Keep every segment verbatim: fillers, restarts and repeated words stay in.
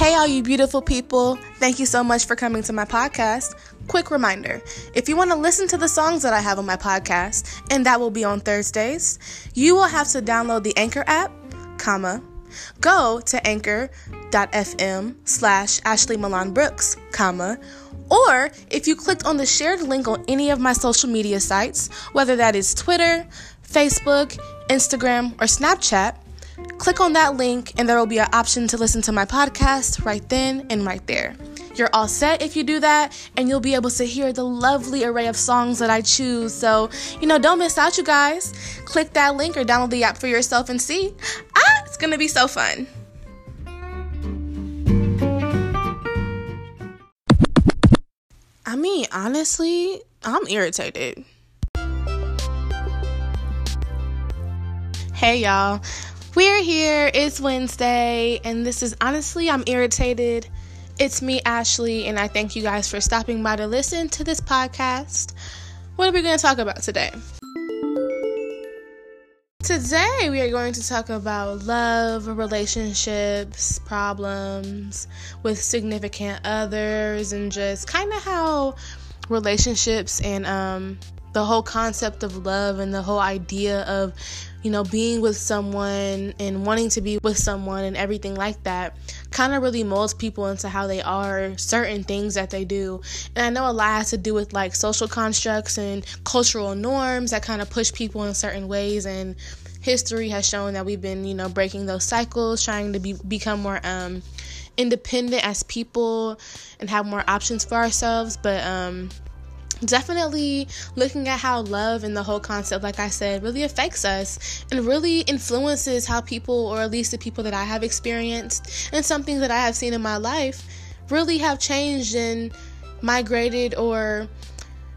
Hey, all you beautiful people. Thank you so much for coming to my podcast. Quick reminder, if you want to listen to the songs that I have on my podcast, and that will be on Thursdays, you will have to download the Anchor app, comma, go to anchor.fm slash Ashley Milan Brooks, comma, or if you clicked on the shared link on any of my social media sites, whether that is Twitter, Facebook, Instagram, or Snapchat, click on that link and there will be an option to listen to my podcast right then and right there. You're all set if you do that, and you'll be able to hear the lovely array of songs that I choose. So, you know, don't miss out, you guys. Click that link or download the app for yourself and see. Ah, it's going to be so fun. I mean, honestly, I'm irritated. Hey, y'all. We're here, it's Wednesday, and this is Honestly I'm Irritated. It's me, Ashley, and I thank you guys for stopping by to listen to this podcast. What are we going to talk about today? Today, we are going to talk about love, relationships, problems with significant others, and just kind of how relationships and um, the whole concept of love and the whole idea of you know, being with someone and wanting to be with someone and everything like that kind of really molds people into how they are, certain things that they do. And I know a lot has to do with like social constructs and cultural norms that kind of push people in certain ways. And history has shown that we've been, you know, breaking those cycles, trying to be, become more um, independent as people and have more options for ourselves. But, um, definitely looking at how love and the whole concept, like I said, really affects us and really influences how people, or at least the people that I have experienced and some things that I have seen in my life, really have changed and migrated or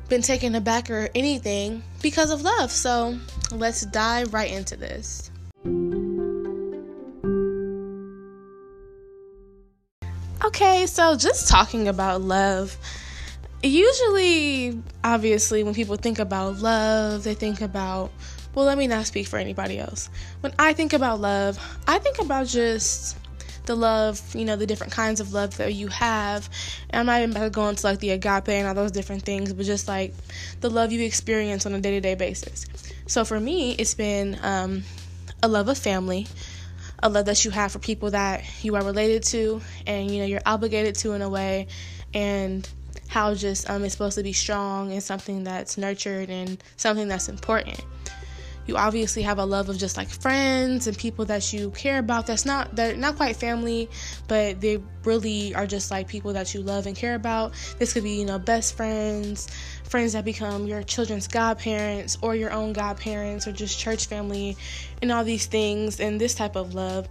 been taken aback or anything because of love. So let's dive right into this. Okay, so just talking about love. Usually, obviously, when people think about love, they think about, well, let me not speak for anybody else. When I think about love, I think about just the love, you know, the different kinds of love that you have. And I'm not even about to go into like the agape and all those different things, but just like the love you experience on a day-to-day basis. So for me, it's been um, a love of family, a love that you have for people that you are related to and, you know, you're obligated to in a way, and how just um, it's supposed to be strong and something that's nurtured and something that's important. You obviously have a love of just like friends and people that you care about. That's not that not quite family, but they really are just like people that you love and care about. This could be, you know, best friends, friends that become your children's godparents or your own godparents, or just church family and all these things, and this type of love.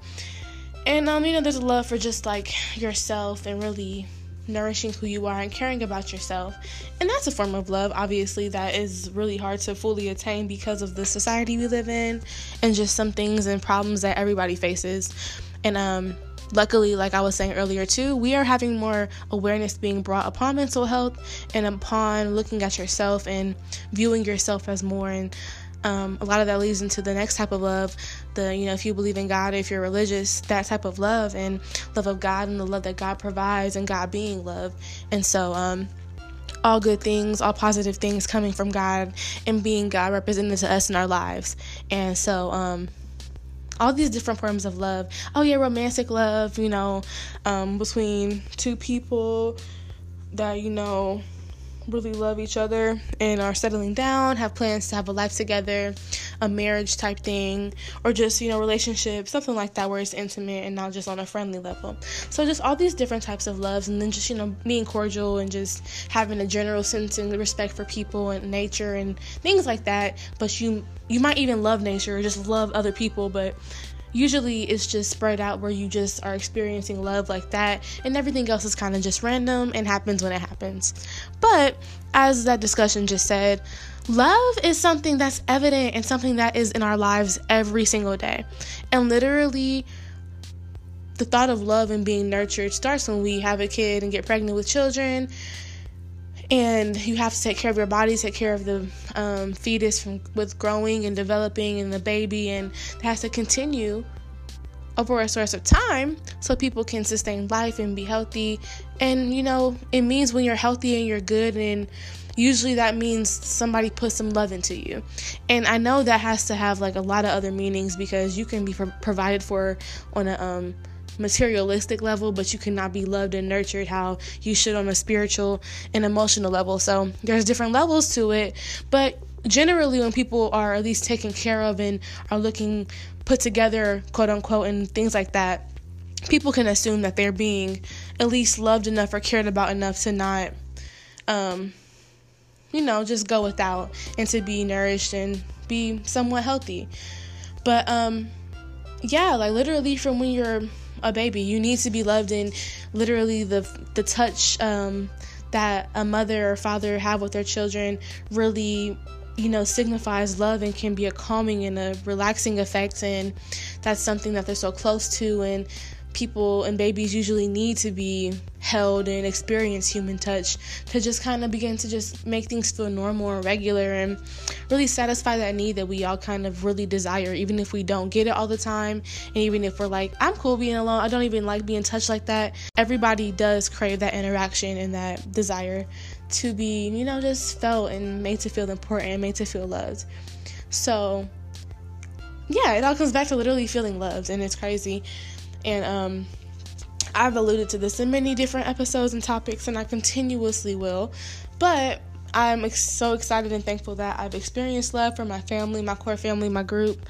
And um, you know, there's a love for just like yourself and really nourishing who you are and caring about yourself. And that's a form of love, obviously, that is really hard to fully attain because of the society we live in and just some things and problems that everybody faces. And um luckily, like I was saying earlier too, we are having more awareness being brought upon mental health and upon looking at yourself and viewing yourself as more. And um a lot of that leads into the next type of love, the, you know, if you believe in God, if you're religious, that type of love and love of God and the love that God provides and God being love. And so um all good things, all positive things coming from God and being God represented to us in our lives. And so um all these different forms of love. Oh yeah, romantic love, you know, um between two people that, you know, really love each other and are settling down, have plans to have a life together, a marriage type thing, or just, you know, relationship, something like that, where it's intimate and not just on a friendly level. So just all these different types of loves, and then just, you know, being cordial and just having a general sense and respect for people and nature and things like that. But you you might even love nature or just love other people, but usually it's just spread out where you just are experiencing love like that, and everything else is kind of just random and happens when it happens. But as that discussion just said, love is something that's evident and something that is in our lives every single day. And literally, the thought of love and being nurtured starts when we have a kid and get pregnant with children. And you have to take care of your body, take care of the um, fetus from, with growing and developing and the baby. And it has to continue over a source of time so people can sustain life and be healthy. And, you know, it means when you're healthy and you're good, and usually that means somebody put some love into you. And I know that has to have, like, a lot of other meanings, because you can be pro- provided for on a um, materialistic level, but you cannot be loved and nurtured how you should on a spiritual and emotional level. So there's different levels to it, but generally when people are at least taken care of and are looking put together, quote unquote, and things like that, people can assume that they're being at least loved enough or cared about enough to not, um, you know, just go without, and to be nourished and be somewhat healthy. But, um, yeah, like literally from when you're a baby, you need to be loved, and literally the, the touch, um, that a mother or father have with their children really, you know, signifies love and can be a calming and a relaxing effect. And that's something that they're so close to, and people and babies usually need to be held and experience human touch to just kind of begin to just make things feel normal and regular, and really satisfy that need that we all kind of really desire, even if we don't get it all the time, and even if we're like, I'm cool being alone, I don't even like being touched like that. Everybody does crave that interaction and that desire to be, you know, just felt and made to feel important and made to feel loved. So yeah, it all comes back to literally feeling loved, and it's crazy. And um, I've alluded to this in many different episodes and topics, and I continuously will. But I'm ex- so excited and thankful that I've experienced love from my family, my core family, my group.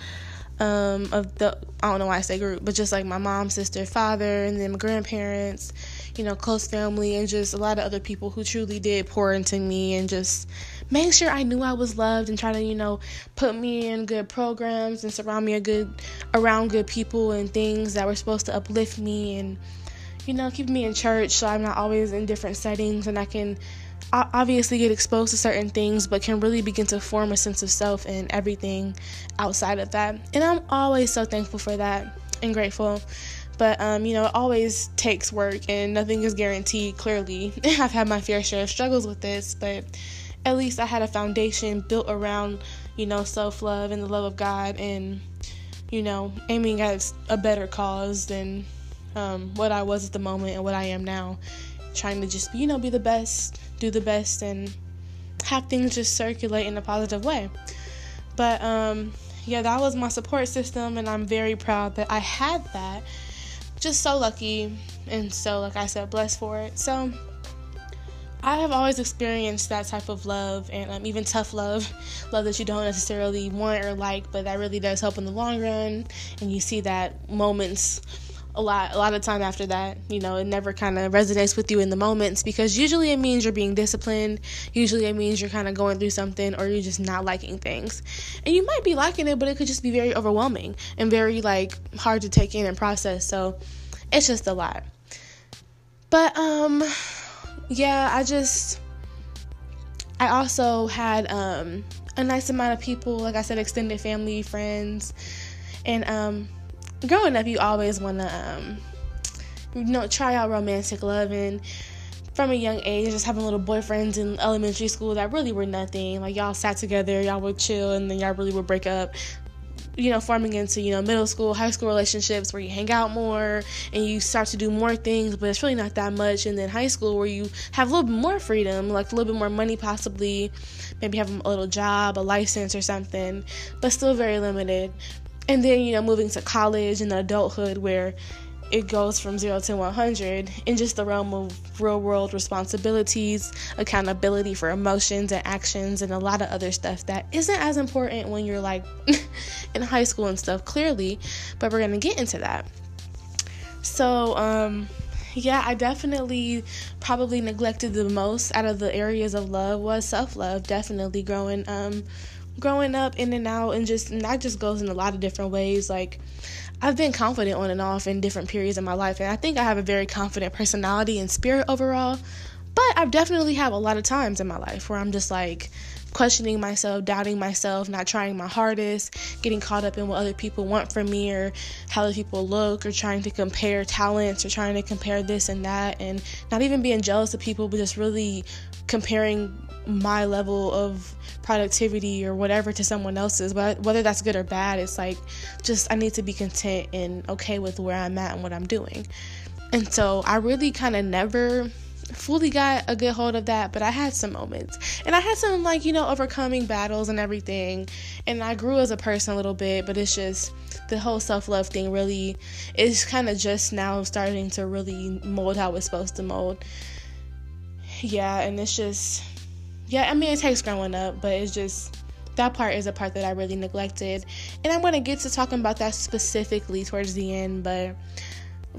Um, of the I don't know why I say group, but just like my mom, sister, father, and then my grandparents, you know, close family, and just a lot of other people who truly did pour into me and just make sure I knew I was loved, and try to, you know, put me in good programs and surround me a good around good people and things that were supposed to uplift me, and, you know, keep me in church so I'm not always in different settings, and I can obviously get exposed to certain things, but can really begin to form a sense of self and everything outside of that. And I'm always so thankful for that and grateful. But, um, you know, it always takes work, and nothing is guaranteed, clearly. I've had my fair share of struggles with this, but at least I had a foundation built around, you know, self-love and the love of God, and, you know, aiming at a better cause than um, what I was at the moment and what I am now. Trying to just, you know, be the best, do the best, and have things just circulate in a positive way. But, um, yeah, that was my support system, and I'm very proud that I had that. Just so lucky, and so, like I said, blessed for it. So I have always experienced that type of love, and um, even tough love, love that you don't necessarily want or like, but that really does help in the long run, and you see that moments A lot, a lot of time after that, you know, it never kind of resonates with you in the moments, because usually it means you're being disciplined. Usually it means you're kind of going through something, or you're just not liking things. And you might be liking it, but it could just be very overwhelming and very, like, hard to take in and process. So it's just a lot. But, um, yeah, I just, I also had, um, a nice amount of people, like I said, extended family, friends, and, um, growing up, you always want to, um, you know, try out romantic love, and from a young age, just having little boyfriends in elementary school that really were nothing. Like, y'all sat together, y'all would chill, and then y'all really would break up, you know, forming into, you know, middle school, high school relationships where you hang out more, and you start to do more things, but it's really not that much. And then high school, where you have a little bit more freedom, like a little bit more money possibly, maybe have a little job, a license or something, but still very limited. And then, you know, moving to college and adulthood, where it goes from zero to one hundred in just the realm of real-world responsibilities, accountability for emotions and actions, and a lot of other stuff that isn't as important when you're, like, in high school and stuff, clearly. But we're going to get into that. So, um, yeah, I definitely probably neglected the most out of the areas of love was self-love, definitely growing um growing up in and out, and just, and that just goes in a lot of different ways. Like, I've been confident on and off in different periods of my life, and I think I have a very confident personality and spirit overall, but I've definitely have a lot of times in my life where I'm just, like, questioning myself, doubting myself, not trying my hardest, getting caught up in what other people want from me, or how other people look, or trying to compare talents, or trying to compare this and that, and not even being jealous of people, but just really comparing my level of productivity or whatever to someone else's, but whether that's good or bad, it's like, just, I need to be content and okay with where I'm at and what I'm doing. And so I really kind of never fully got a good hold of that, but I had some moments, and I had some, like, you know, overcoming battles and everything, and I grew as a person a little bit. But it's just the whole self-love thing really is kind of just now starting to really mold how it's supposed to mold. Yeah, and it's just, yeah, I mean, it takes growing up, but it's just, that part is a part that I really neglected, and I'm going to get to talking about that specifically towards the end. But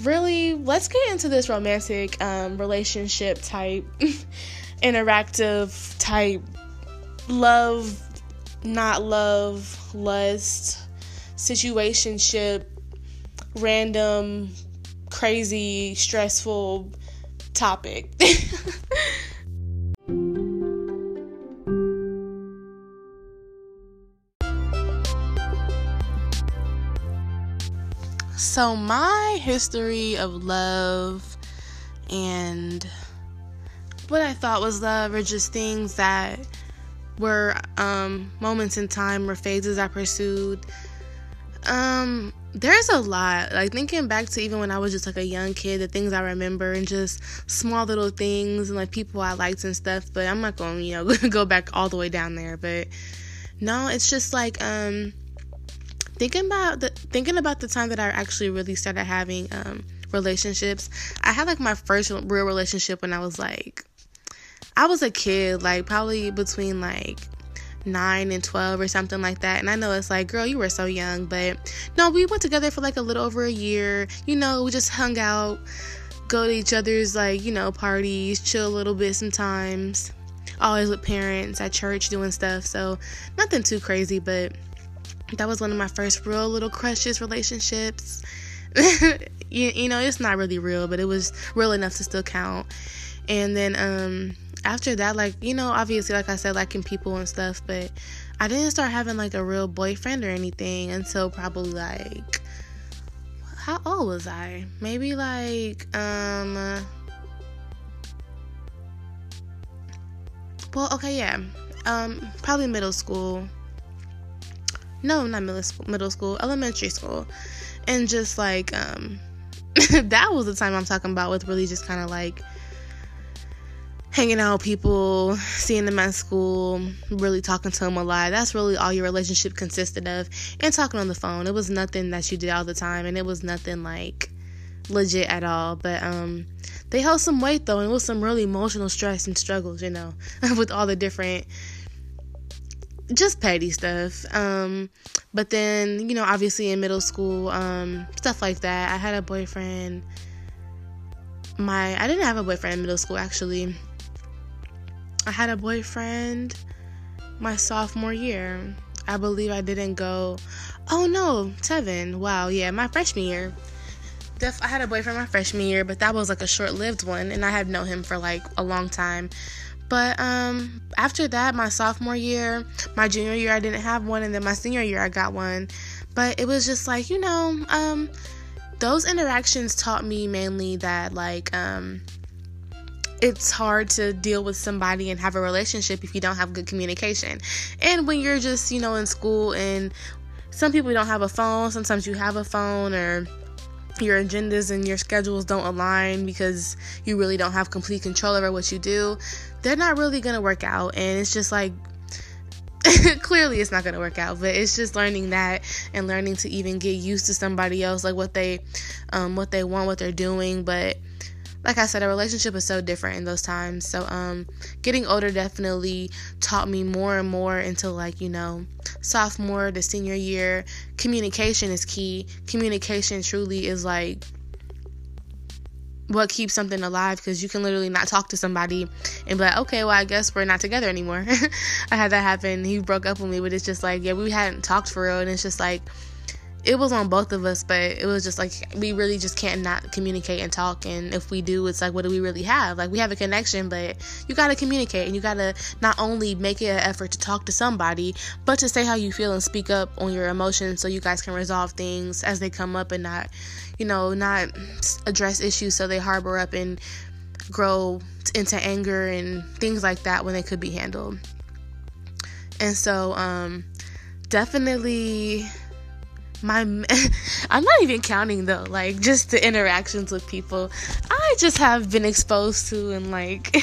really, let's get into this romantic um, relationship type, interactive type, love, not love, lust, situationship, random, crazy, stressful topic. So my history of love and what I thought was love are just things that were um, moments in time or phases I pursued. Um, there's a lot, like, thinking back to even when I was just like a young kid, the things I remember and just small little things and like people I liked and stuff. But I'm not going to, you know, go back all the way down there. But no, it's just like, um... Thinking about the thinking about the time that I actually really started having um, relationships, I had like my first real relationship when I was like, I was a kid, like probably between like nine and twelve or something like that. And I know it's like, girl, you were so young, but no, we went together for like a little over a year. You know, we just hung out, go to each other's like, you know, parties, chill a little bit sometimes. Always with parents at church doing stuff, so nothing too crazy, but that was one of my first real little crushes, relationships. you, you know, it's not really real, but it was real enough to still count. And then um, after that, like, you know, obviously, like I said, liking people and stuff, but I didn't start having, like, a real boyfriend or anything until probably, like, how old was I? Maybe, like, um, well, okay, yeah, um, probably middle school. No, not middle school, middle school, elementary school. And just, like, um, that was the time I'm talking about with really just kind of, like, hanging out with people, seeing them at school, really talking to them a lot. That's really all your relationship consisted of. And talking on the phone. It was nothing that you did all the time. And it was nothing, like, legit at all. But, um, they held some weight, though. And it was some really emotional stress and struggles, you know, with all the different, just petty stuff. Um but then, you know, obviously in middle school, um stuff like that, I had a boyfriend. My I didn't have a boyfriend in middle school, actually. I had a boyfriend my sophomore year. I believe I didn't go oh no Tevin wow yeah my freshman year. Def- I had a boyfriend my freshman year, but that was like a short-lived one, and I had known him for like a long time. But um, after that, my sophomore year, my junior year, I didn't have one. And then my senior year, I got one. But it was just like, you know, um, those interactions taught me mainly that, like, um, it's hard to deal with somebody and have a relationship if you don't have good communication. And when you're just, you know, in school, and some people don't have a phone. Sometimes you have a phone, or your agendas and your schedules don't align because you really don't have complete control over what you do. They're not really gonna work out, and it's just like, clearly it's not gonna work out. But it's just learning that, and learning to even get used to somebody else, like what they um what they want, what they're doing. But like I said, a relationship is so different in those times. So um getting older definitely taught me more and more into, like, you know, sophomore to senior year, communication is key. Communication truly is like what keeps something alive, because you can literally not talk to somebody and be like, okay, well, I guess we're not together anymore. I had that happen. He broke up with me, but it's just like, yeah, we hadn't talked for real, and it's just like, it was on both of us, but it was just like, we really just can't not communicate and talk. And if we do, it's like, what do we really have? Like, we have a connection, but you got to communicate, and you got to not only make it an effort to talk to somebody, but to say how you feel and speak up on your emotions, so you guys can resolve things as they come up, and not, you know, not address issues so they harbor up and grow into anger and things like that when they could be handled. And so, um, definitely my, I'm not even counting though, like just the interactions with people I just have been exposed to and like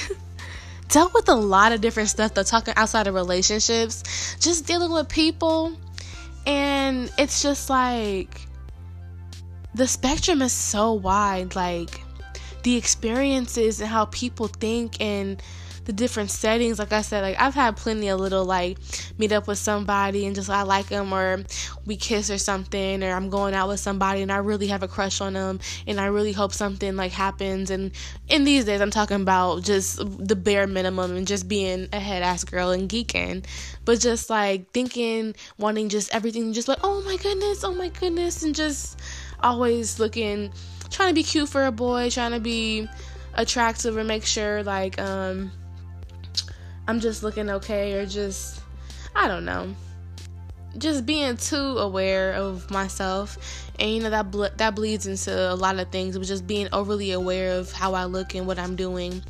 dealt with a lot of different stuff though, talking outside of relationships, just dealing with people. And it's just like, the spectrum is so wide, like the experiences and how people think and the different settings. Like I said, like I've had plenty of little like meet up with somebody and just I like them or we kiss or something, or I'm going out with somebody and I really have a crush on them and I really hope something like happens. And in these days I'm talking about just the bare minimum and just being a head ass girl and geeking, but just like thinking, wanting just everything, just like oh my goodness, oh my goodness, and just always looking, trying to be cute for a boy, trying to be attractive or make sure like um I'm just looking okay, or just I don't know, just being too aware of myself. And you know that ble- that bleeds into a lot of things, but just being overly aware of how I look and what I'm doing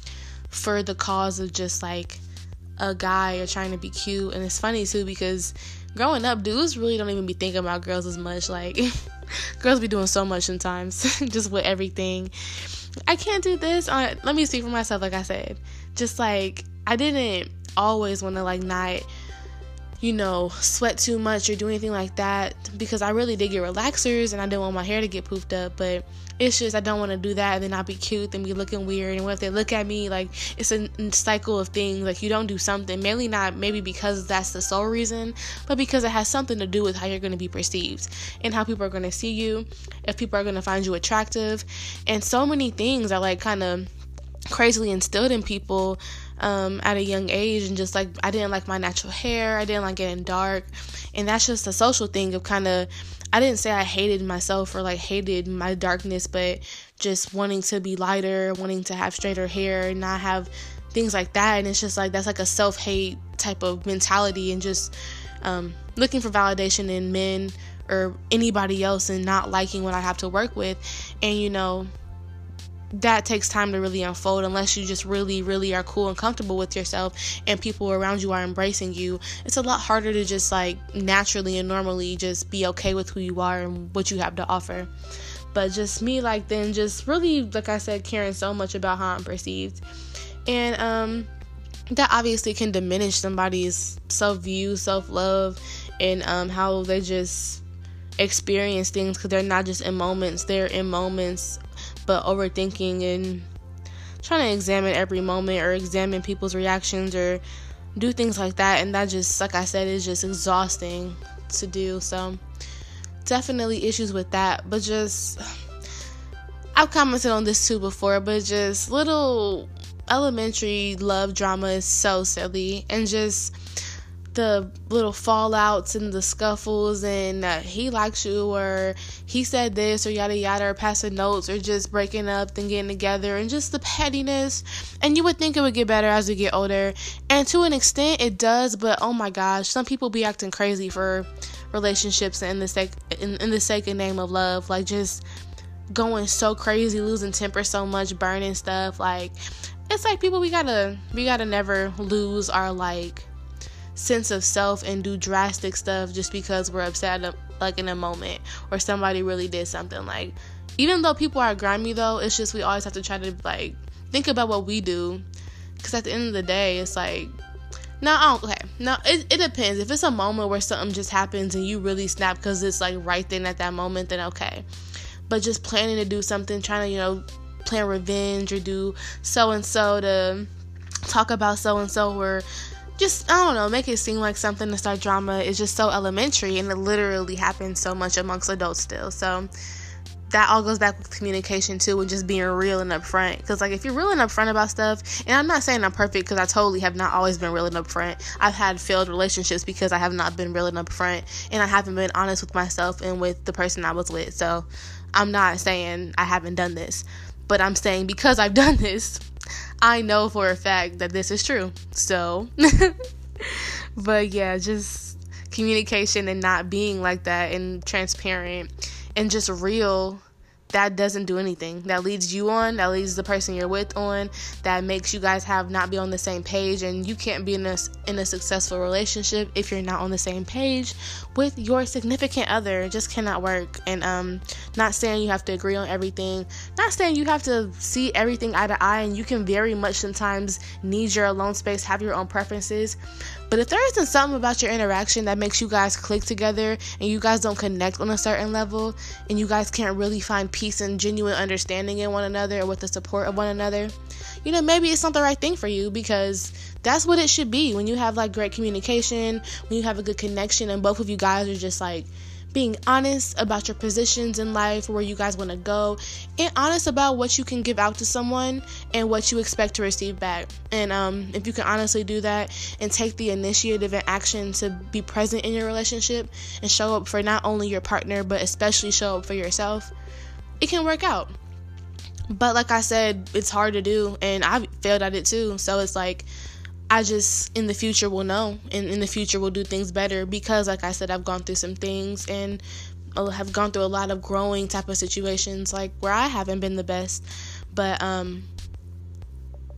for the cause of just like a guy or trying to be cute. And it's funny too because growing up, dudes really don't even be thinking about girls as much. Like girls be doing so much sometimes just with everything. I can't do this. Uh, let me speak for myself. Like I said, just like I didn't always want to like not, you know, sweat too much or do anything like that because I really did get relaxers and I didn't want my hair to get poofed up. But it's just I don't want to do that and then I'll be cute and be looking weird. And what if they look at me? Like it's a cycle of things. Like you don't do something, mainly not maybe because that's the sole reason, but because it has something to do with how you're going to be perceived and how people are going to see you, if people are going to find you attractive. And so many things are like kind of crazily instilled in people Um, at a young age. And just like I didn't like my natural hair, I didn't like getting dark, and that's just a social thing of kind of, I didn't say I hated myself or like hated my darkness, but just wanting to be lighter, wanting to have straighter hair and not have things like that. And it's just like that's like a self-hate type of mentality and just um, looking for validation in men or anybody else and not liking what I have to work with. And you know that takes time to really unfold unless you just really, really are cool and comfortable with yourself and people around you are embracing you. It's a lot harder to just like naturally and normally just be okay with who you are and what you have to offer. But just me like then just really, like I said, caring so much about how I'm perceived. And um, that obviously can diminish somebody's self-view, self-love, and um, how they just experience things, because they're not just in moments, they're in moments but overthinking and trying to examine every moment or examine people's reactions or do things like that. And that just, like I said, is just exhausting to do. So definitely issues with that. But just, I've commented on this too before, but just little elementary love drama is so silly. And just the little fallouts and the scuffles and uh, he likes you or he said this or yada yada, or passing notes or just breaking up then getting together, and just the pettiness. And you would think it would get better as we get older, and to an extent it does, but oh my gosh, some people be acting crazy for relationships and in the sake in, in the sake and name of love, like just going so crazy, losing temper so much, burning stuff. Like it's like people, we gotta we gotta never lose our like sense of self and do drastic stuff just because we're upset like in a moment or somebody really did something. Like even though people are grimy though, it's just we always have to try to like think about what we do, because at the end of the day it's like no I don't, okay no it, it depends. If it's a moment where something just happens and you really snap because it's like right then at that moment, then okay. But just planning to do something, trying to, you know, plan revenge or do so and so to talk about so and so, or just, I don't know, make it seem like something to start drama is just so elementary, and it literally happens so much amongst adults still. So that all goes back with communication too, and just being real and upfront. Because like if you're real and upfront about stuff, and I'm not saying I'm perfect because I totally have not always been real and upfront. I've had failed relationships because I have not been real and upfront, and I haven't been honest with myself and with the person I was with. So I'm not saying I haven't done this, but I'm saying because I've done this, I know for a fact that this is true. So, but yeah, just communication and not being like that and transparent and just real that doesn't do anything. That leads you on, that leads the person you're with on, that makes you guys have not be on the same page, and you can't be in a, in a successful relationship if you're not on the same page with your significant other. It just cannot work. And um, not saying you have to agree on everything, not saying you have to see everything eye to eye, and you can very much sometimes need your alone space, have your own preferences. But if there isn't something about your interaction that makes you guys click together and you guys don't connect on a certain level and you guys can't really find peace and genuine understanding in one another or with the support of one another, you know, maybe it's not the right thing for you, because that's what it should be. When you have like great communication, when you have a good connection and both of you guys are just like being honest about your positions in life, where you guys want to go, and honest about what you can give out to someone and what you expect to receive back. And um, if you can honestly do that and take the initiative and action to be present in your relationship and show up for not only your partner, but especially show up for yourself, it can work out. But like I said, it's hard to do, and I've failed at it too. So it's like, I just, in the future, will know, and in the future will do things better, because, like I said, I've gone through some things and have gone through a lot of growing type of situations, like, where I haven't been the best. But, um,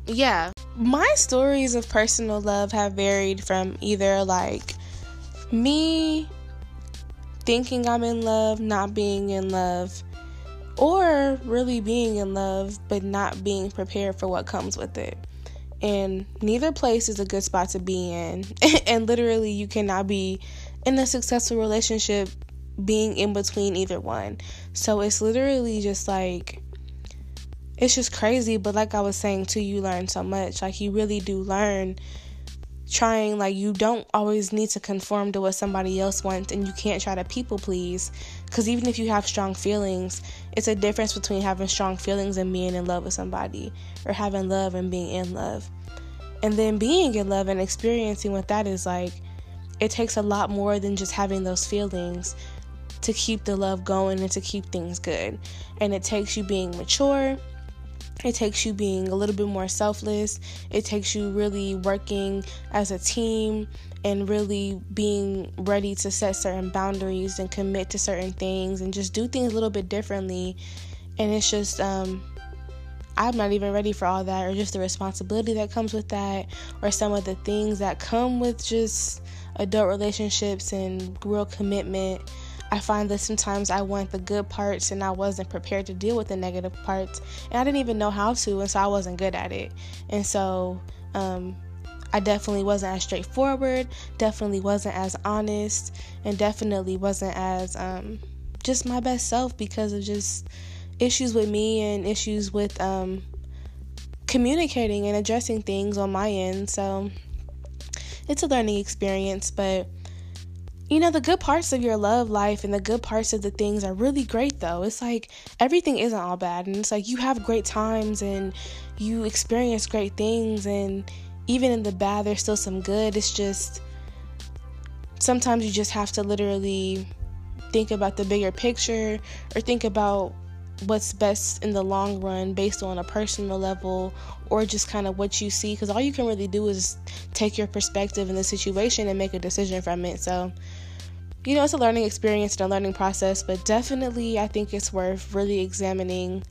yeah. My stories of personal love have varied from either, like, me thinking I'm in love, not being in love, or really being in love, but not being prepared for what comes with it. And neither place is a good spot to be in. And literally, you cannot be in a successful relationship being in between either one. So it's literally just like, it's just crazy. But like I was saying too, you learn so much. Like, you really do learn trying, like, you don't always need to conform to what somebody else wants, and you can't try to people please. Because even if you have strong feelings, it's a difference between having strong feelings and being in love with somebody, or having love and being in love. And then being in love and experiencing what that is like, it takes a lot more than just having those feelings to keep the love going and to keep things good. And it takes you being mature. It takes you being a little bit more selfless. It takes you really working as a team and really being ready to set certain boundaries and commit to certain things and just do things a little bit differently. And it's just, um, I'm not even ready for all that, or just the responsibility that comes with that, or some of the things that come with just adult relationships and real commitment. I find that sometimes I want the good parts and I wasn't prepared to deal with the negative parts, and I didn't even know how to, and so I wasn't good at it. And so um, I definitely wasn't as straightforward, definitely wasn't as honest, and definitely wasn't as um, just my best self, because of just issues with me and issues with um, communicating and addressing things on my end. So it's a learning experience, but you know, the good parts of your love life and the good parts of the things are really great, though. It's like, everything isn't all bad. And it's like, you have great times and you experience great things. And even in the bad, there's still some good. It's just, sometimes you just have to literally think about the bigger picture, or think about what's best in the long run based on a personal level, or just kind of what you see. Because all you can really do is take your perspective in the situation and make a decision from it. So, you know, it's a learning experience and a learning process, but definitely I think it's worth really examining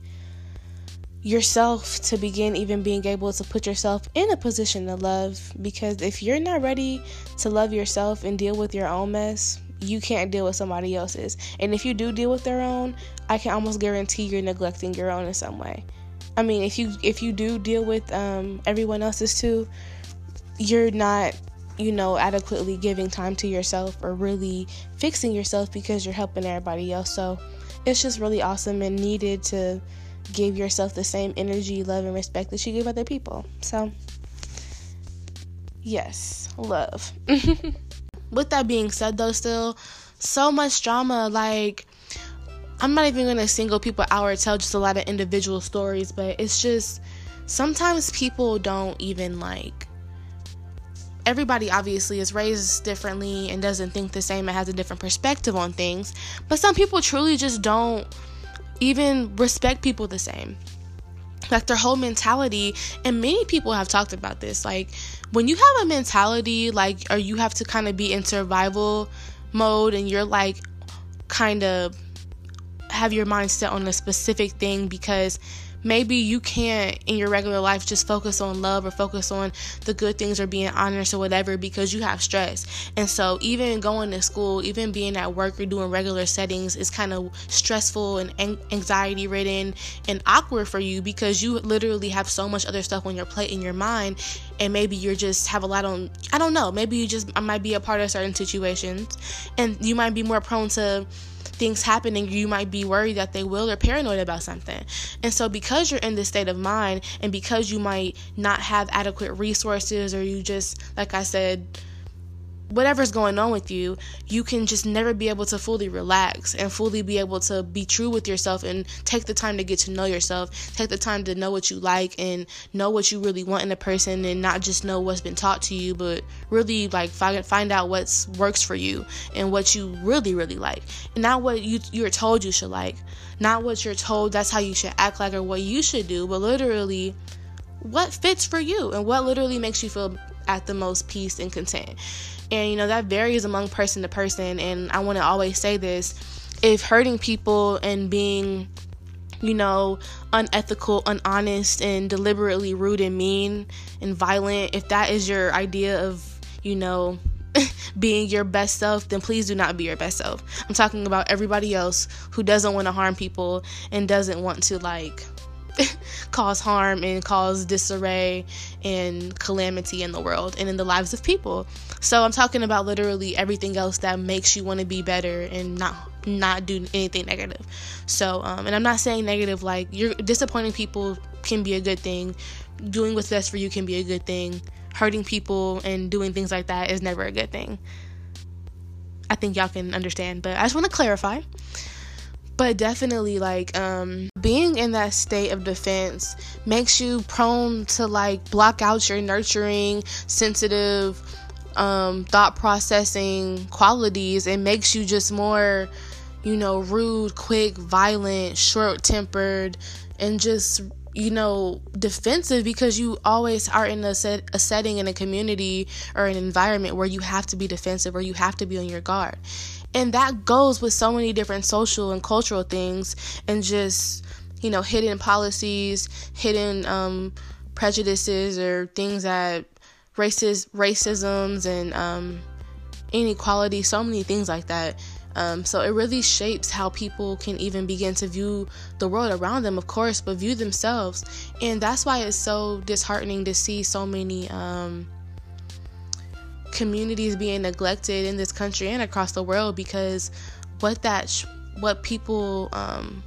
yourself to begin even being able to put yourself in a position to love. Because if you're not ready to love yourself and deal with your own mess, you can't deal with somebody else's. And if you do deal with their own, I can almost guarantee you're neglecting your own in some way. I mean, if you if you do deal with um, everyone else's too, you're not, you know, adequately giving time to yourself or really fixing yourself, because you're helping everybody else. So it's just really awesome and needed to give yourself the same energy, love, and respect that you give other people. So, yes, love. With that being said, though, still so much drama. Like, I'm not even going to single people out or tell just a lot of individual stories, but it's just, sometimes people don't even, like, everybody obviously is raised differently and doesn't think the same and has a different perspective on things, but some people truly just don't even respect people the same. Like, their whole mentality, and many people have talked about this, like, when you have a mentality, like, or you have to kind of be in survival mode, and you're, like, kind of have your mind set on a specific thing, because maybe you can't in your regular life just focus on love or focus on the good things or being honest or whatever, because you have stress. And so even going to school, even being at work or doing regular settings is kind of stressful and anxiety ridden and awkward for you, because you literally have so much other stuff on your plate in your mind. And maybe you're just have a lot on, I don't know, maybe you just might be a part of certain situations and you might be more prone to things happening. You might be worried that they will, or paranoid about something. And so because you're in this state of mind, and because you might not have adequate resources, or you just, like I said, whatever's going on with you, you can just never be able to fully relax and fully be able to be true with yourself and take the time to get to know yourself, take the time to know what you like and know what you really want in a person, and not just know what's been taught to you, but really like find, find out what works for you and what you really, really like, and not what you, you're told you should like, not what you're told that's how you should act like or what you should do, but literally what fits for you and what literally makes you feel at the most peace and content. And, you know, that varies among person to person. And I want to always say this, if hurting people and being, you know, unethical, unhonest, and deliberately rude and mean and violent, if that is your idea of, you know, being your best self, then please do not be your best self. I'm talking about everybody else who doesn't want to harm people and doesn't want to, like, cause harm and cause disarray and calamity in the world and in the lives of people. So I'm talking about literally everything else that makes you want to be better and not not do anything negative. So um and I'm not saying negative, like, you're disappointing people can be a good thing, doing what's best for you can be a good thing, hurting people and doing things like that is never a good thing. I think y'all can understand, but I just want to clarify. But definitely, like, um, being in that state of defense makes you prone to, like, block out your nurturing, sensitive, um, thought processing qualities. It makes you just more, you know, rude, quick, violent, short-tempered, and just, you know, defensive, because you always are in a set a setting in a community or an environment where you have to be defensive or you have to be on your guard. And that goes with so many different social and cultural things and just, you know, hidden policies, hidden um, prejudices, or things that racist, racisms and um, inequality, so many things like that. Um, so it really shapes how people can even begin to view the world around them, of course, but view themselves. And that's why it's so disheartening to see so many um, communities being neglected in this country and across the world, because what that sh- what people um,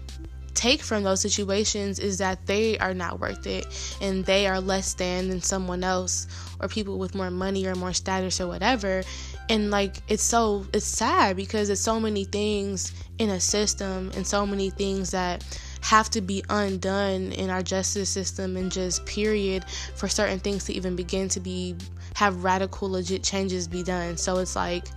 take from those situations is that they are not worth it and they are less than than someone else or people with more money or more status or whatever. And, like, it's so, it's sad, because it's so many things in a system and so many things that have to be undone in our justice system and just period for certain things to even begin to be, have radical, legit changes be done. So it's like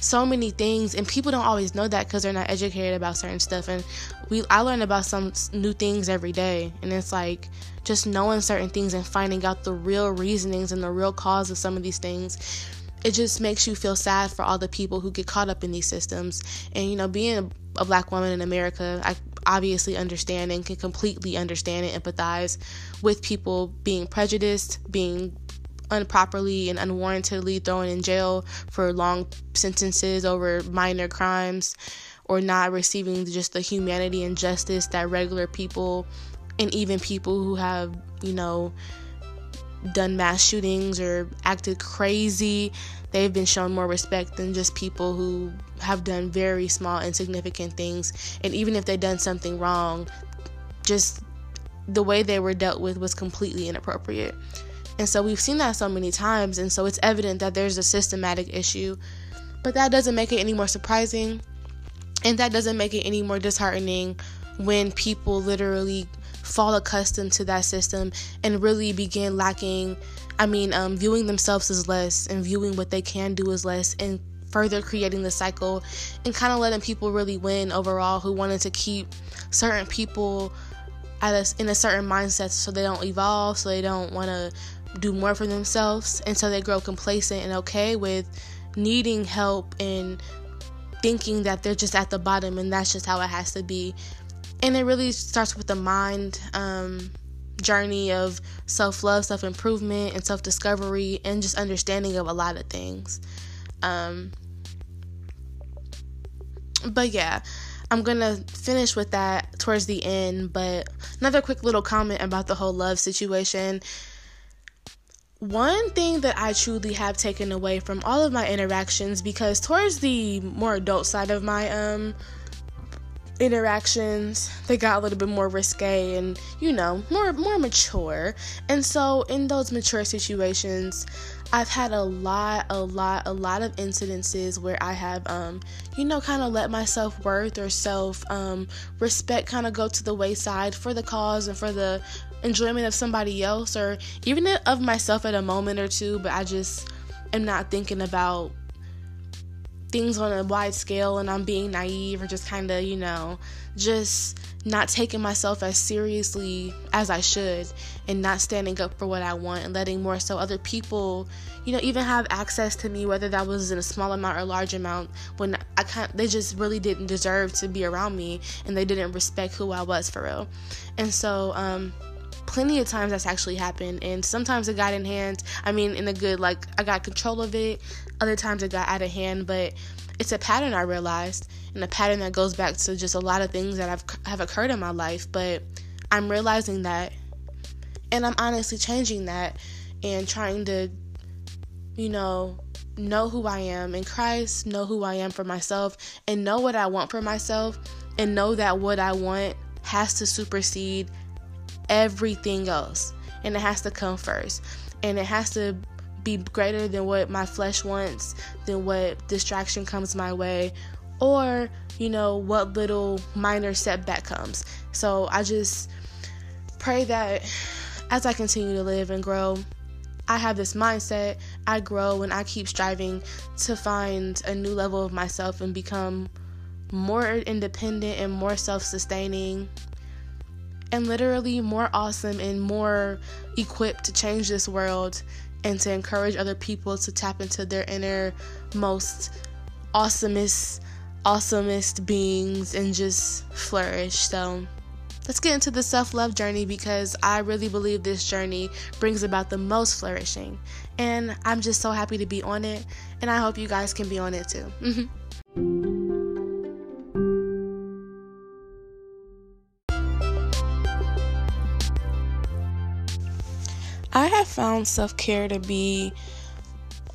so many things, and people don't always know that because they're not educated about certain stuff. And we, I learn about some new things every day, and it's like just knowing certain things and finding out the real reasonings and the real cause of some of these things. It just makes you feel sad for all the people who get caught up in these systems. And, you know, being a, a black woman in America, I obviously understand and can completely understand and empathize with people being prejudiced, being improperly and unwarrantedly thrown in jail for long sentences over minor crimes, or not receiving just the humanity and justice that regular people, and even people who have, you know, done mass shootings or acted crazy, they've been shown more respect than just people who have done very small insignificant things. And even if they've done something wrong, just the way they were dealt with was completely inappropriate. And so we've seen that so many times, and so it's evident that there's a systematic issue. But that doesn't make it any more surprising, and that doesn't make it any more disheartening when people literally fall accustomed to that system and really begin lacking, I mean, um, viewing themselves as less and viewing what they can do as less, and further creating the cycle and kind of letting people really win overall who wanted to keep certain people at a, in a certain mindset so they don't evolve, so they don't want to do more for themselves, and so they grow complacent and okay with needing help and thinking that they're just at the bottom and that's just how it has to be. And it really starts with the mind um, journey of self-love, self-improvement, and self-discovery, and just understanding of a lot of things. Um, but yeah, I'm going to finish with that towards the end. But another quick little comment about the whole love situation. One thing that I truly have taken away from all of my interactions, because towards the more adult side of my um interactions, they got a little bit more risque and, you know, more more mature. And so in those mature situations, I've had a lot, a lot, a lot of incidences where I have, um, you know, kind of let my self-worth or self, um, respect kind of go to the wayside for the cause and for the enjoyment of somebody else, or even of myself at a moment or two. But I just am not thinking about things on a wide scale, and I'm being naive or just kind of, you know, just not taking myself as seriously as I should, and not standing up for what I want, and letting more so other people, you know, even have access to me, whether that was in a small amount or large amount, when I can't, they just really didn't deserve to be around me, and they didn't respect who I was for real. And so, um, plenty of times that's actually happened, and sometimes it got in hand, I mean in a good, like, I got control of it. Other times it got out of hand, but it's a pattern I realized, and a pattern that goes back to just a lot of things that I've have occurred in my life. But I'm realizing that, and I'm honestly changing that, and trying to, you know, know who I am in Christ, know who I am for myself, and know what I want for myself, and know that what I want has to supersede everything else, and it has to come first, and it has to be greater than what my flesh wants, than what distraction comes my way, or, you know, what little minor setback comes. So I just pray that as I continue to live and grow, I have this mindset, I grow, and I keep striving to find a new level of myself and become more independent and more self-sustaining, and literally more awesome and more equipped to change this world, and to encourage other people to tap into their inner most awesomest, awesomest beings, and just flourish. So let's get into the self-love journey, because I really believe this journey brings about the most flourishing. And I'm just so happy to be on it, and I hope you guys can be on it too. Mm-hmm. I have found self-care to be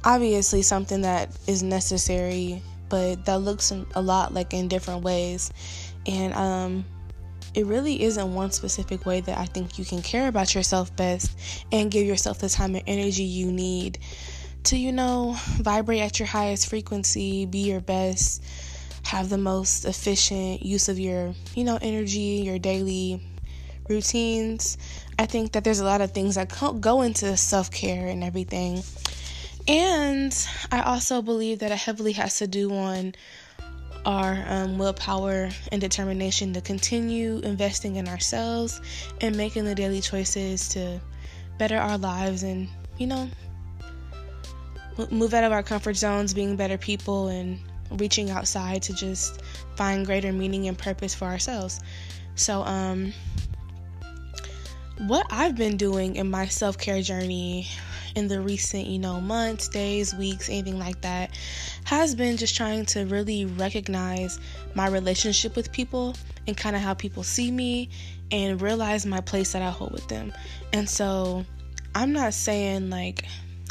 obviously something that is necessary, but that looks a lot like in different ways. And um, it really isn't one specific way that I think you can care about yourself best and give yourself the time and energy you need to, you know, vibrate at your highest frequency, be your best, have the most efficient use of your, you know, energy, your daily routines. I think that there's a lot of things that go into self-care and everything. And I also believe that it heavily has to do on our um, willpower and determination to continue investing in ourselves and making the daily choices to better our lives, and, you know, move out of our comfort zones, being better people, and reaching outside to just find greater meaning and purpose for ourselves. So, um... what I've been doing in my self-care journey in the recent, you know, months, days, weeks, anything like that, has been just trying to really recognize my relationship with people and kind of how people see me, and realize my place that I hold with them. And so I'm not saying, like,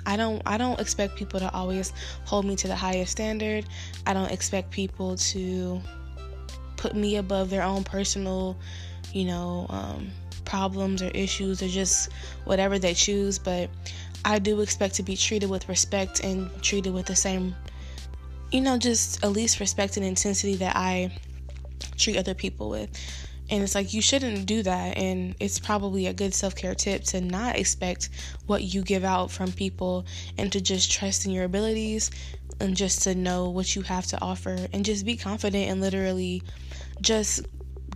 I don't I don't expect people to always hold me to the highest standard. I don't expect people to put me above their own personal, you know, um problems or issues, or just whatever they choose. But I do expect to be treated with respect, and treated with the same, you know, just at least respect and intensity that I treat other people with. And it's like, you shouldn't do that, and it's probably a good self-care tip to not expect what you give out from people, and to just trust in your abilities, and just to know what you have to offer, and just be confident, and literally just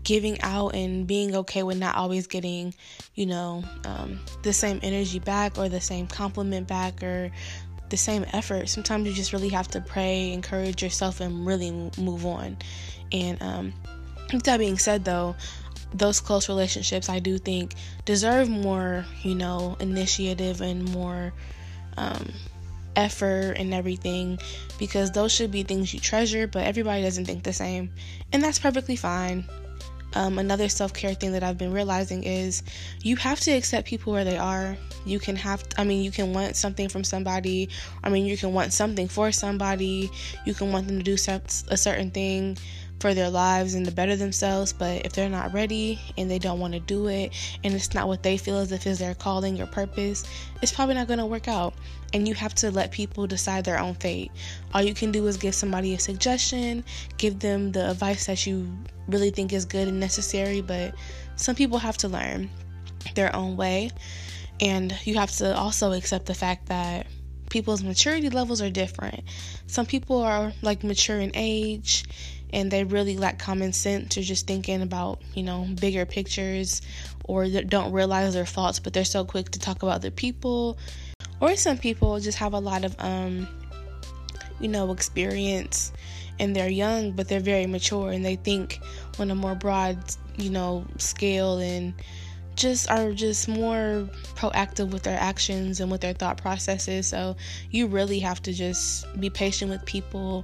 giving out, and being okay with not always getting, you know, um, the same energy back, or the same compliment back, or the same effort. Sometimes you just really have to pray, encourage yourself, and really move on. And um, with that being said, though, those close relationships, I do think, deserve more, you know, initiative and more um, effort and everything, because those should be things you treasure, but everybody doesn't think the same, and that's perfectly fine. Um, another self-care thing that I've been realizing is you have to accept people where they are. You can have, to, I mean, you can want something from somebody. I mean, you can want something for somebody. You can want them to do a certain thing for their lives and to better themselves. But if they're not ready and they don't want to do it, and it's not what they feel as if is their calling or purpose, it's probably not going to work out. And you have to let people decide their own fate. All you can do is give somebody a suggestion, give them the advice that you really think is good and necessary, but some people have to learn their own way. And you have to also accept the fact that people's maturity levels are different. Some people are like mature in age, and they really lack common sense, or just thinking about, you know, bigger pictures, or don't realize their faults, but they're so quick to talk about other people. Or some people just have a lot of, um, you know, experience, and they're young, but they're very mature, and they think on a more broad, you know, scale, and just are just more proactive with their actions and with their thought processes. So you really have to just be patient with people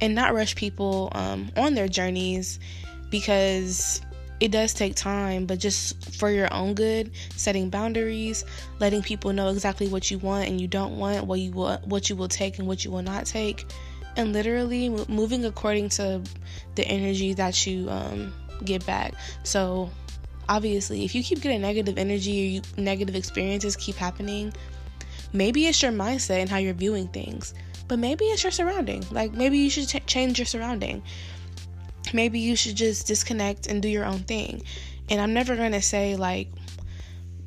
and not rush people um, on their journeys, because it does take time. But just for your own good, setting boundaries, letting people know exactly what you want and you don't want, what you will, what you will take and what you will not take, and literally moving according to the energy that you um, get back. So obviously, if you keep getting negative energy, or you, negative experiences keep happening, maybe it's your mindset and how you're viewing things. But maybe it's your surrounding. Like, maybe you should ch- change your surrounding. Maybe you should just disconnect and do your own thing. And I'm never going to say, like,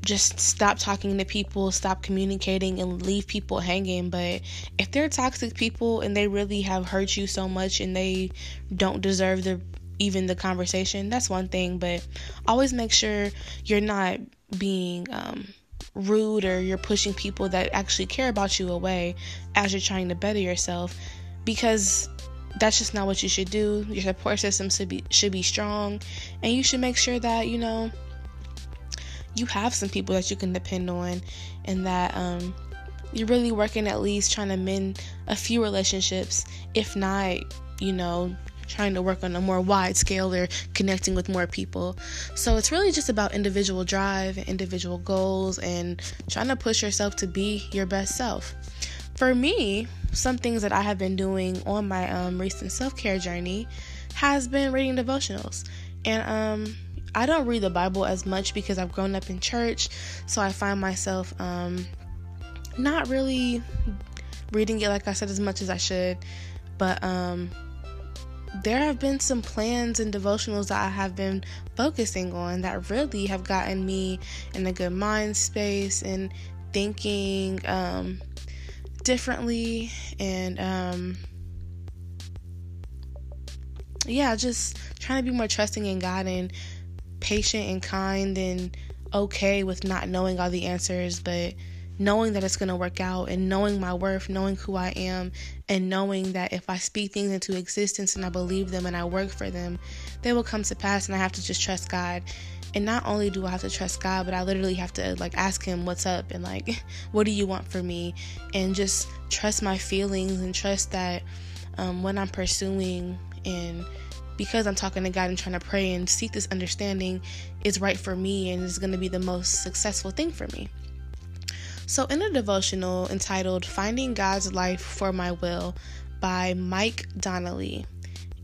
just stop talking to people, stop communicating, and leave people hanging. But if they're toxic people and they really have hurt you so much and they don't deserve the even the conversation, that's one thing. But always make sure you're not being um rude, or you're pushing people that actually care about you away as you're trying to better yourself, because that's just not what you should do. Your support system should be should be strong, and you should make sure that, you know, you have some people that you can depend on, and that um you're really working at least trying to mend a few relationships, if not, you know, trying to work on a more wide scale or connecting with more people. So it's really just about individual drive and individual goals, and trying to push yourself to be your best self. For me, some things that I have been doing on my um, recent self-care journey has been reading devotionals. And um, I don't read the Bible as much because I've grown up in church, so I find myself um, not really reading it, like I said, as much as I should. But um there have been some plans and devotionals that I have been focusing on that really have gotten me in a good mind space and thinking um, differently, and um, yeah, just trying to be more trusting in God and patient and kind and okay with not knowing all the answers, but knowing that it's going to work out, and knowing my worth, knowing who I am, and knowing that if I speak things into existence and I believe them and I work for them, they will come to pass. And I have to just trust God. And not only do I have to trust God, but I literally have to, like, ask him what's up, and, like, what do you want for me? And just trust my feelings, and trust that um, when I'm pursuing, and because I'm talking to God and trying to pray and seek this understanding, is right for me and is going to be the most successful thing for me. So in a devotional entitled Finding God's Life for My Will by Mike Donnelly,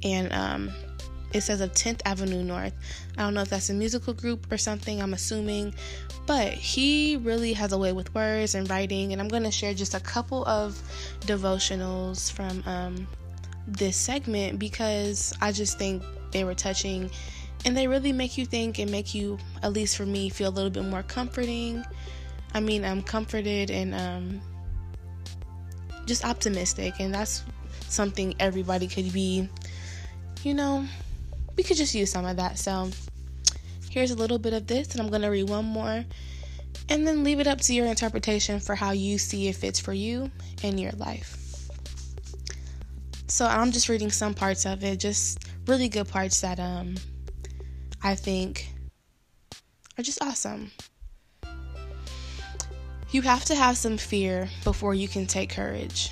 and um, it says of tenth Avenue North. I don't know if that's a musical group or something, I'm assuming, but he really has a way with words and writing, and I'm going to share just a couple of devotionals from um, this segment, because I just think they were touching, and they really make you think and make you, at least for me, feel a little bit more comforting. I mean, I'm comforted and um, just optimistic, and that's something everybody could be, you know, we could just use some of that. So here's a little bit of this, and I'm going to read one more, and then leave it up to your interpretation for how you see it fits for you in your life. So I'm just reading some parts of it, just really good parts that um I think are just awesome. You have to have some fear before you can take courage.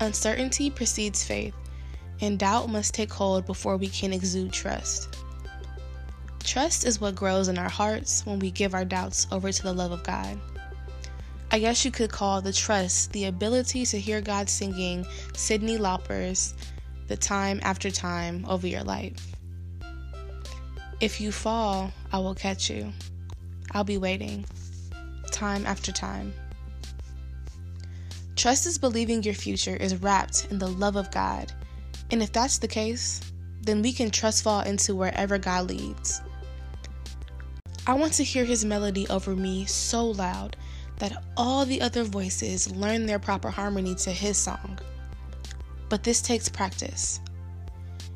Uncertainty precedes faith, and doubt must take hold before we can exude trust. Trust is what grows in our hearts when we give our doubts over to the love of God. I guess you could call the trust the ability to hear God singing Sidney Lauper's The Time After Time over your life. If you fall, I will catch you. I'll be waiting. Time after time. Trust is believing your future is wrapped in the love of God. And if that's the case, then we can trust fall into wherever God leads. I want to hear his melody over me so loud that all the other voices learn their proper harmony to his song. But this takes practice.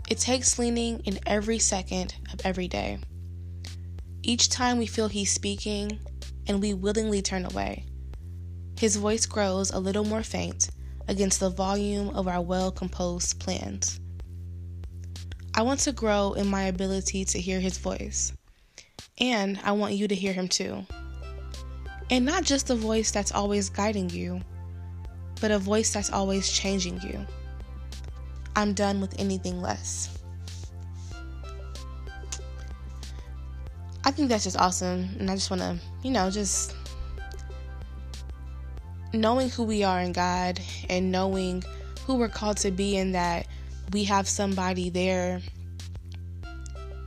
It takes leaning in every second of every day. Each time we feel he's speaking and we willingly turn away, his voice grows a little more faint against the volume of our well-composed plans. I want to grow in my ability to hear his voice, and I want you to hear him too. And not just a voice that's always guiding you, but a voice that's always changing you. I'm done with anything less. I think that's just awesome, and I just want to, you know, just knowing who we are in God and knowing who we're called to be, and that we have somebody there,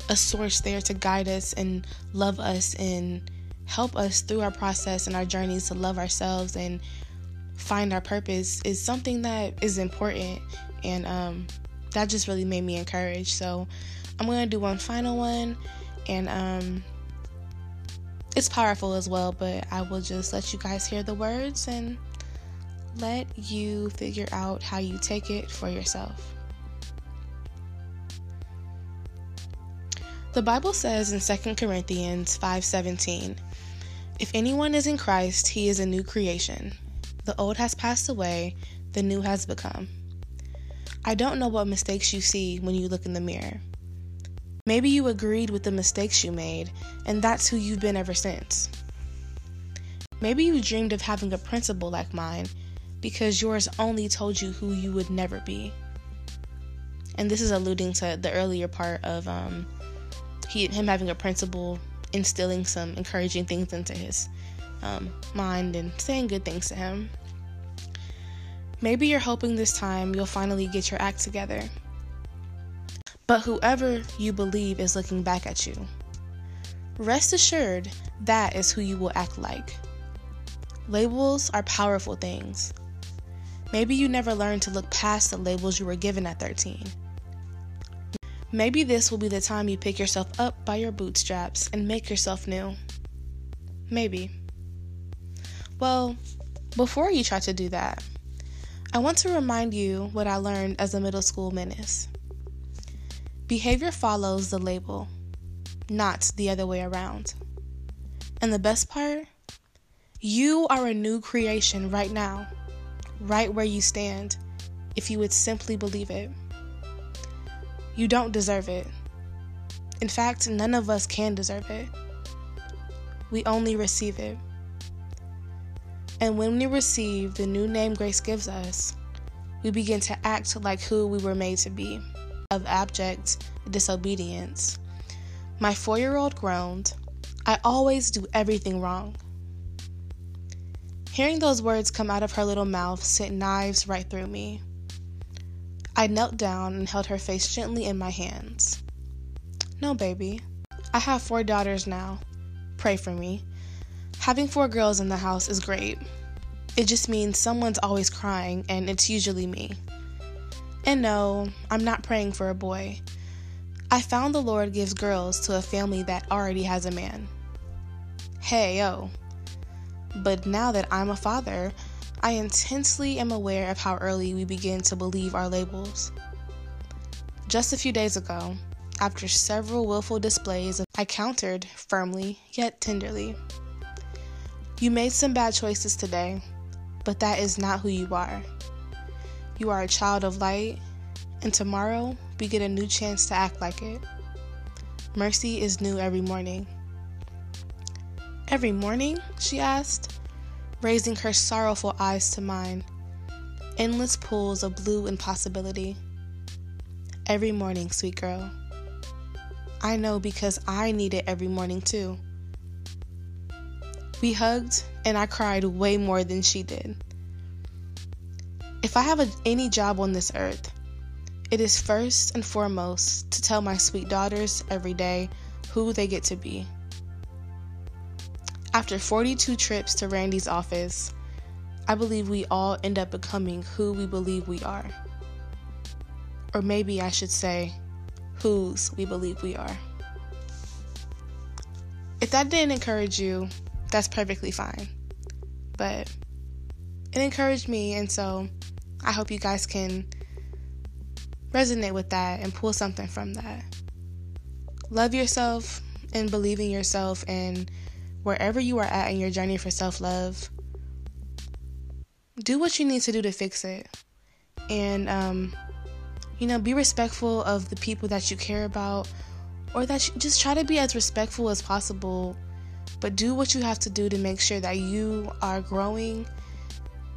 a source there to guide us and love us and help us through our process and our journeys to love ourselves and find our purpose, is something that is important. And um, that just really made me encouraged. So I'm going to do one final one, and um, it's powerful as well, but I will just let you guys hear the words and let you figure out how you take it for yourself. The Bible says in Second Corinthians five seventeen, "If anyone is in Christ, he is a new creation. The old has passed away, the new has become." I don't know what mistakes you see when you look in the mirror. Maybe you agreed with the mistakes you made, and that's who you've been ever since. Maybe you dreamed of having a principal like mine because yours only told you who you would never be. And this is alluding to the earlier part of um, He, him having a principal, instilling some encouraging things into his um, mind and saying good things to him. Maybe you're hoping this time you'll finally get your act together. But whoever you believe is looking back at you, rest assured that is who you will act like. Labels are powerful things. Maybe you never learned to look past the labels you were given at thirteen. Maybe this will be the time you pick yourself up by your bootstraps and make yourself new. Maybe. Well, before you try to do that, I want to remind you what I learned as a middle school menace. Behavior follows the label, not the other way around. And the best part? You are a new creation right now, right where you stand, if you would simply believe it. You don't deserve it. In fact, none of us can deserve it. We only receive it. And when we receive the new name grace gives us, we begin to act like who we were made to be, of abject disobedience. My four-year-old groaned, "I always do everything wrong." Hearing those words come out of her little mouth sent knives right through me. I knelt down and held her face gently in my hands. "No, baby. I have four daughters now. Pray for me. Having four girls in the house is great. It just means someone's always crying, and it's usually me. And no, I'm not praying for a boy. I found the Lord gives girls to a family that already has a man. Hey, oh. But now that I'm a father, I intensely am aware of how early we begin to believe our labels. Just a few days ago, after several willful displays, I countered firmly yet tenderly. You made some bad choices today, but that is not who you are. You are a child of light, and tomorrow we get a new chance to act like it. Mercy is new every morning. Every morning? She asked, raising her sorrowful eyes to mine. Endless pools of blue impossibility. Every morning, sweet girl. I know because I need it every morning too. We hugged and I cried way more than she did. If I have a, any job on this earth, it is first and foremost to tell my sweet daughters every day who they get to be. After forty-two trips to Randy's office, I believe we all end up becoming who we believe we are. Or maybe I should say, whose we believe we are. If that didn't encourage you, that's perfectly fine. But it encouraged me, and so I hope you guys can resonate with that and pull something from that. Love yourself and believe in yourself, and wherever you are at in your journey for self-love, do what you need to do to fix it. And, um, you know, be respectful of the people that you care about, or that you just try to be as respectful as possible, but do what you have to do to make sure that you are growing,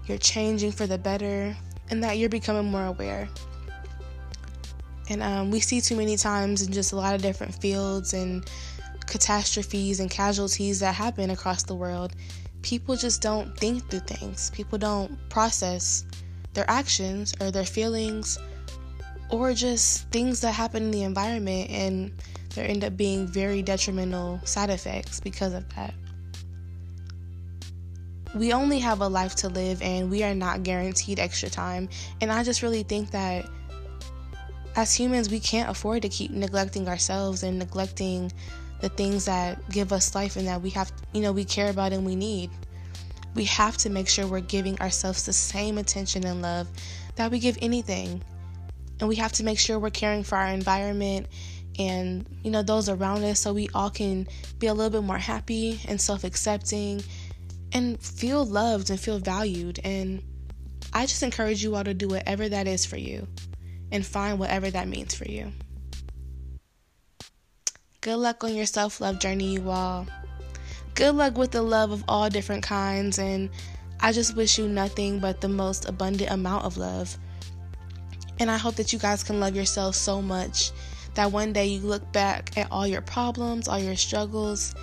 you're changing for the better, and that you're becoming more aware. And um, we see too many times in just a lot of different fields and catastrophes and casualties that happen across the world, people just don't think through things. People don't process their actions or their feelings or just things that happen in the environment, and there end up being very detrimental side effects because of that. We only have a life to live, and we are not guaranteed extra time. And I just really think that as humans, we can't afford to keep neglecting ourselves and neglecting the things that give us life and that we have, you know, we care about and we need. We have to make sure we're giving ourselves the same attention and love that we give anything. And we have to make sure we're caring for our environment and, you know, those around us, so we all can be a little bit more happy and self-accepting and feel loved and feel valued. And I just encourage you all to do whatever that is for you and find whatever that means for you. Good luck on your self-love journey, you all. Good luck with the love of all different kinds, and I just wish you nothing but the most abundant amount of love. And I hope that you guys can love yourself so much that one day you look back at all your problems, all your struggles,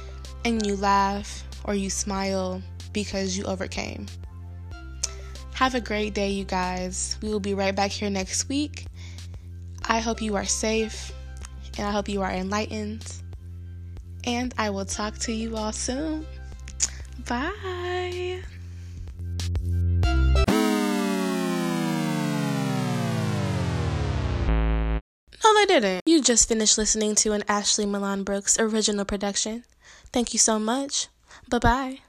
and you laugh or you smile because you overcame. Have a great day, you guys. We will be right back here next week. I hope you are safe, and I hope you are enlightened. And I will talk to you all soon. Bye. No, they didn't. You just finished listening to an Ashley Milan Brooks original production. Thank you so much. Bye-bye.